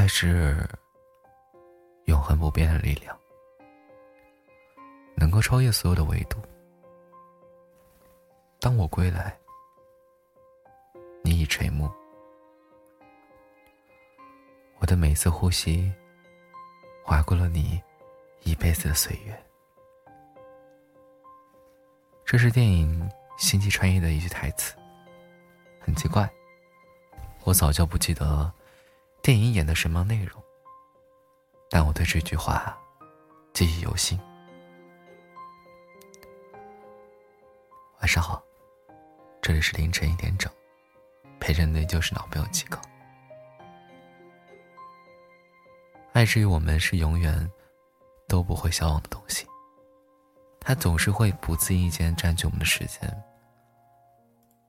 爱是永恒不变的力量，能够超越所有的维度。当我归来，你已垂暮，我的每一次呼吸划过了你一辈子的岁月。这是电影《星际穿越》的一句台词。很奇怪，我早就不记得电影演的什么内容，但我对这句话记忆犹新。晚上好，这里是凌晨1点整，陪着你的就是老朋友几个。爱之于我们是永远都不会消亡的东西，它总是会不自意间占据我们的时间，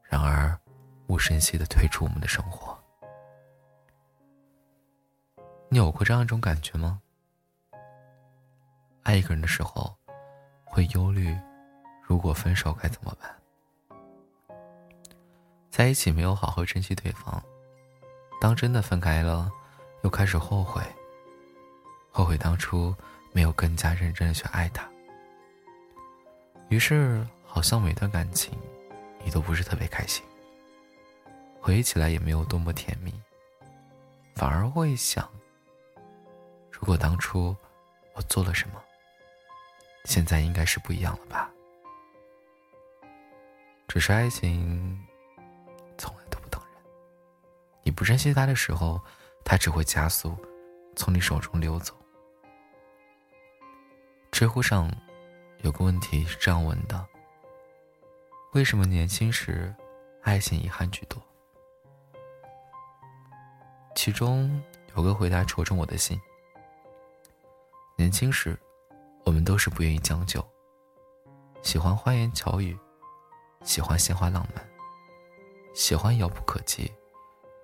然而无声息地退出我们的生活。你有过这样一种感觉吗？爱一个人的时候会忧虑，如果分手该怎么办？在一起没有好好珍惜对方，当真的分开了又开始后悔，后悔当初没有更加认真的去爱他。于是好像每段感情你都不是特别开心，回忆起来也没有多么甜蜜，反而会想，如果当初我做了什么，现在应该是不一样了吧。只是爱情从来都不等人，你不珍惜它的时候，它只会加速从你手中溜走。知乎上有个问题是这样问的：为什么年轻时爱情遗憾居多？其中有个回答戳中我的心。年轻时我们都是不愿意将就，喜欢花言巧语，喜欢鲜花浪漫，喜欢遥不可及，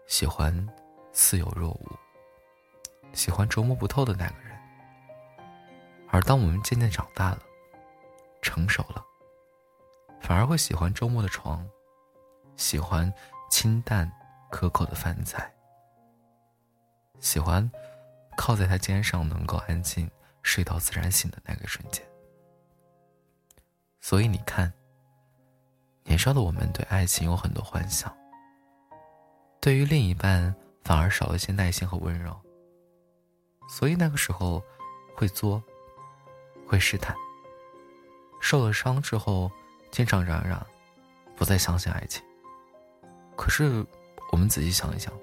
喜欢似有若无，喜欢琢磨不透的那个人。而当我们渐渐长大了，成熟了，反而会喜欢周末的床，喜欢清淡可口的饭菜，喜欢靠在他肩上能够安静睡到自然醒的那个瞬间。所以你看，年少的我们对爱情有很多幻想，对于另一半反而少了些耐心和温柔，所以那个时候会作，会试探，受了伤之后经常嚷嚷，不再相信爱情。可是我们仔细想一想，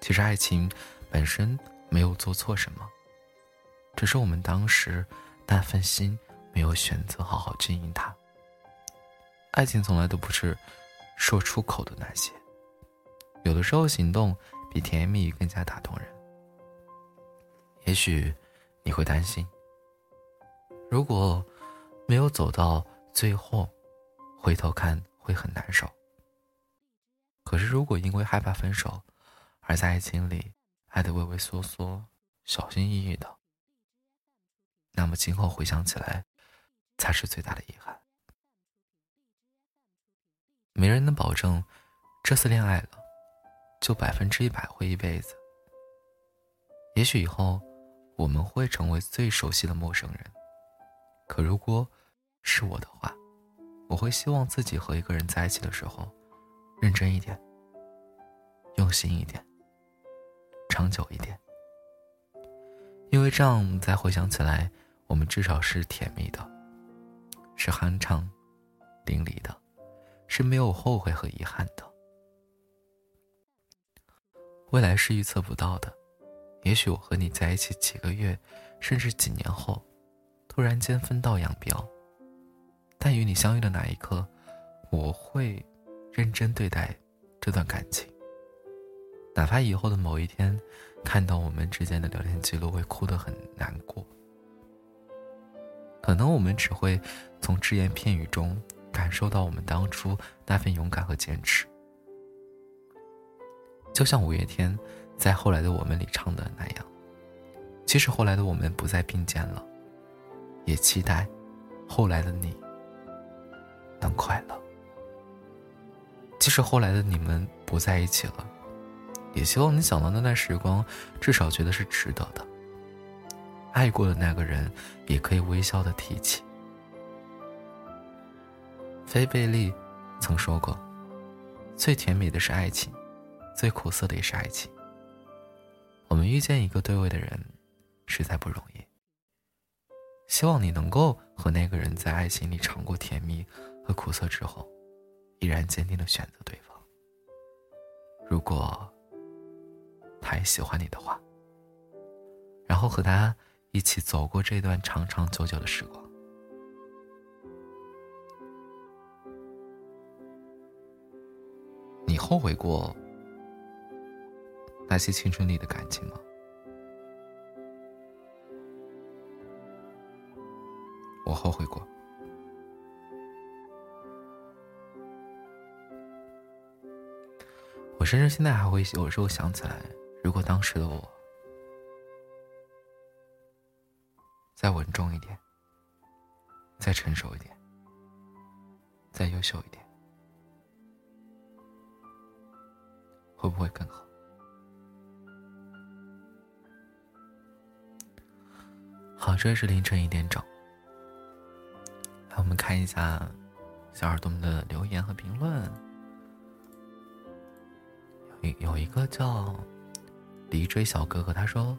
其实爱情本身没有做错什么，只是我们当时那份心没有选择好好经营它。爱情从来都不是说出口的那些，有的时候行动比甜言蜜语更加打动人。也许你会担心，如果没有走到最后，回头看会很难受。可是如果因为害怕分手，而在爱情里爱得畏畏缩缩，小心翼翼的，那么今后回想起来，才是最大的遗憾。没人能保证这次恋爱了就100%会一辈子。也许以后我们会成为最熟悉的陌生人，可如果是我的话，我会希望自己和一个人在一起的时候认真一点，用心一点，长久一点。因为这样再回想起来，我们至少是甜蜜的，是酣畅淋漓的，是没有后悔和遗憾的。未来是预测不到的，也许我和你在一起几个月，甚至几年后，突然间分道扬镳。但与你相遇的那一刻，我会认真对待这段感情。哪怕以后的某一天，看到我们之间的聊天记录会哭得很难过，可能我们只会从只言片语中感受到我们当初那份勇敢和坚持。就像五月天在《后来的我们》里唱的那样，即使后来的我们不再并肩了，也期待后来的你能快乐。即使后来的你们不在一起了，也希望你想到那段时光至少觉得是值得的，爱过的那个人也可以微笑地提起。菲贝利曾说过，最甜美的是爱情，最苦涩的也是爱情。我们遇见一个对味的人实在不容易，希望你能够和那个人在爱情里尝过甜蜜和苦涩之后，依然坚定地选择对方。如果他也喜欢你的话，然后和他一起走过这段长长久久的时光。你后悔过那些青春里的感情吗？我后悔过。我甚至现在还会有时候想起来，如果当时的我再稳重一点，再成熟一点，再优秀一点，会不会更好？好，这是凌晨1点整。来，我们看一下小耳朵们的留言和评论。有一个叫离追小哥哥，他说，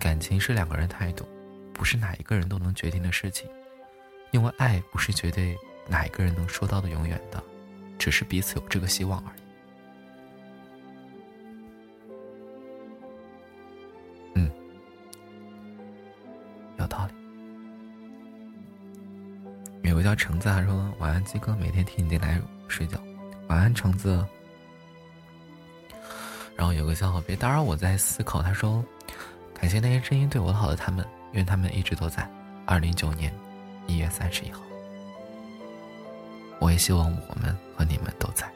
感情是两个人态度，不是哪一个人都能决定的事情，因为爱不是绝对哪一个人能说到的永远的，只是彼此有这个希望而已。嗯，有道理。有个叫橙子，他说，晚安鸡哥，每天听你进来睡觉，晚安橙子。然后有个叫别打扰我在思考，他说，感谢那些真心对我好的他们，愿他们一直都在。2019年1月31号，我也希望我们和你们都在。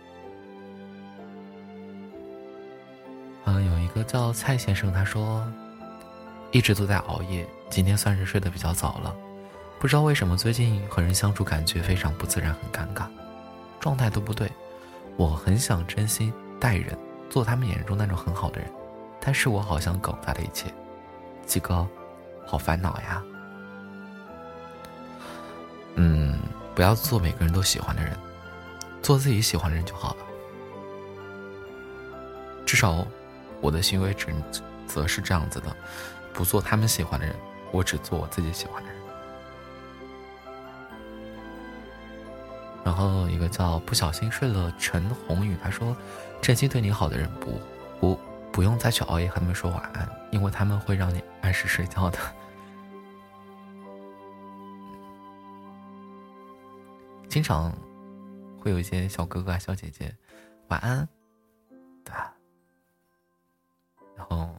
有一个叫蔡先生，他说，一直都在熬夜，今天算是睡得比较早了，不知道为什么最近和人相处感觉非常不自然，很尴尬，状态都不对。我很想珍惜待人，做他们眼中那种很好的人，但是我好像搞砸了一切。鸡哥好烦恼呀。不要做每个人都喜欢的人，做自己喜欢的人就好了。至少我的行为准则是这样子的，不做他们喜欢的人，我只做我自己喜欢的人。然后一个叫不小心睡了陈宏宇，他说，真心对你好的人不用再去熬夜和他们说晚安，因为他们会让你按时睡觉的。经常会有一些小哥哥啊小姐姐晚安，对吧？然后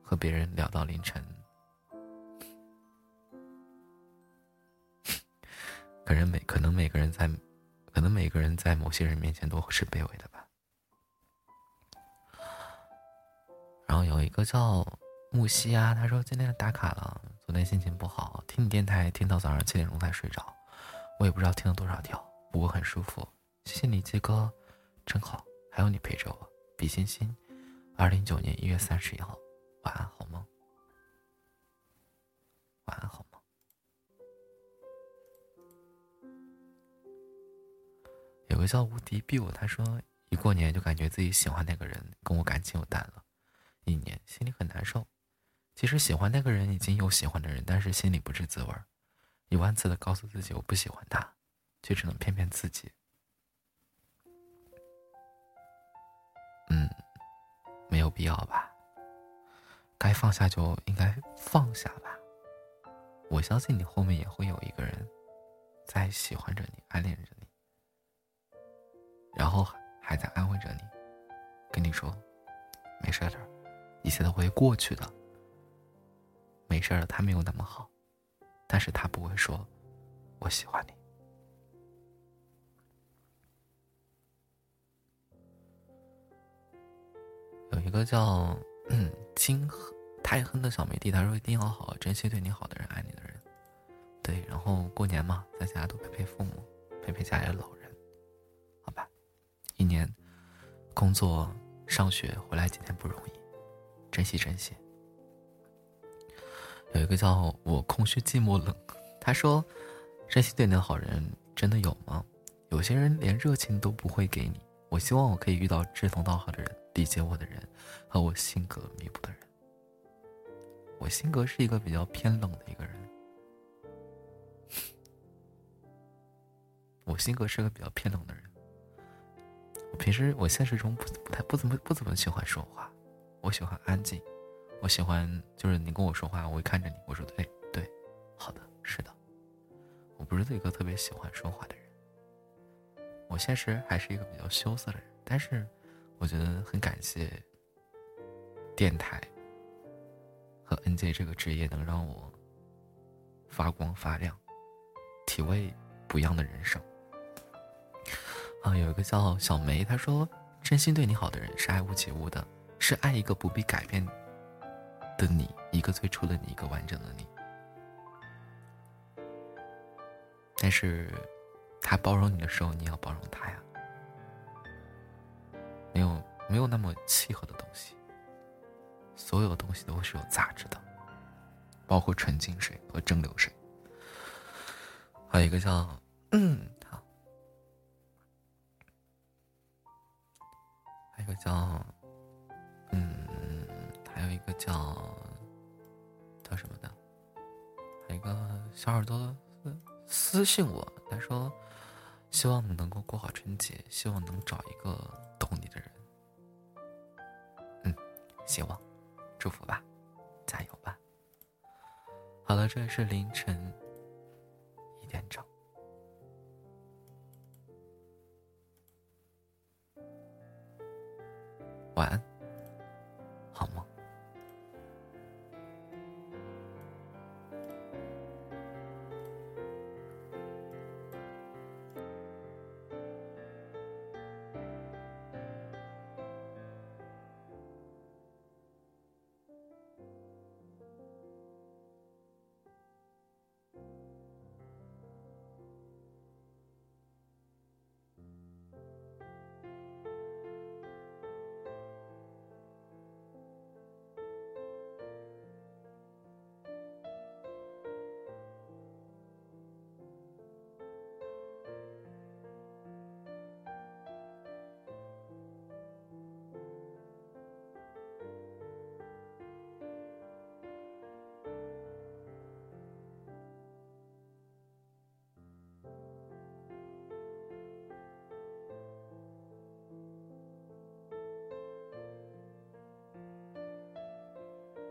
和别人聊到凌晨，可能每个人在某些人面前都是卑微的吧。然后有一个叫木西啊，他说，今天打卡了，昨天心情不好，听你电台听到早上7点钟才睡着，我也不知道听了多少条，不过很舒服，谢谢你鸡哥，真好，还有你陪着我，比心心。2019年1月31号，晚安好梦，晚安好梦。有个叫无敌逼我，他说，一过年就感觉自己喜欢那个人跟我感情有淡了一年，心里很难受。其实喜欢那个人已经有喜欢的人，但是心里不是滋味，1万次的告诉自己我不喜欢他，却只能骗骗自己。没有必要吧，该放下就应该放下吧。我相信你后面也会有一个人在喜欢着你，爱恋着你，然后还在安慰着你，跟你说没事的，一切都会过去的，没事的，他没有那么好，但是他不会说我喜欢你。有一个叫金泰亨的小美弟，他说，一定要好好珍惜对你好的人，爱你的人。对，然后过年嘛，在家多陪陪父母，陪陪家里的老人，好吧。一年工作上学回来几天不容易，珍惜珍惜。有一个叫我空虚寂寞冷，他说珍惜对你的好人真的有吗？有些人连热情都不会给你。我希望我可以遇到志同道合的人，理解我的人，和我性格弥补的人。我性格是一个比较偏冷的一个人，我性格是个比较偏冷的人。我平时我现实中不怎么喜欢说话，我喜欢安静，我喜欢就是你跟我说话，我会看着你，我说对对，好的，是的。我不是一个特别喜欢说话的人，我现实还是一个比较羞涩的人。但是我觉得很感谢电台和 NJ 这个职业，能让我发光发亮，体味不一样的人生。有一个叫小梅，她说真心对你好的人是爱屋及乌的，是爱一个不必改变的你，一个最初的你，一个完整的你。但是他包容你的时候，你要包容他呀，没有那么契合的东西，所有东西都是有杂质的，包括纯净水和蒸馏水。还有一个叫好，还有一个叫还有一个叫什么的，还有一个小耳朵私信我，他说希望你能够过好春节，希望能找一个懂你的人。希望，祝福吧，加油吧。好了，这是凌晨1点整。晚安，好梦。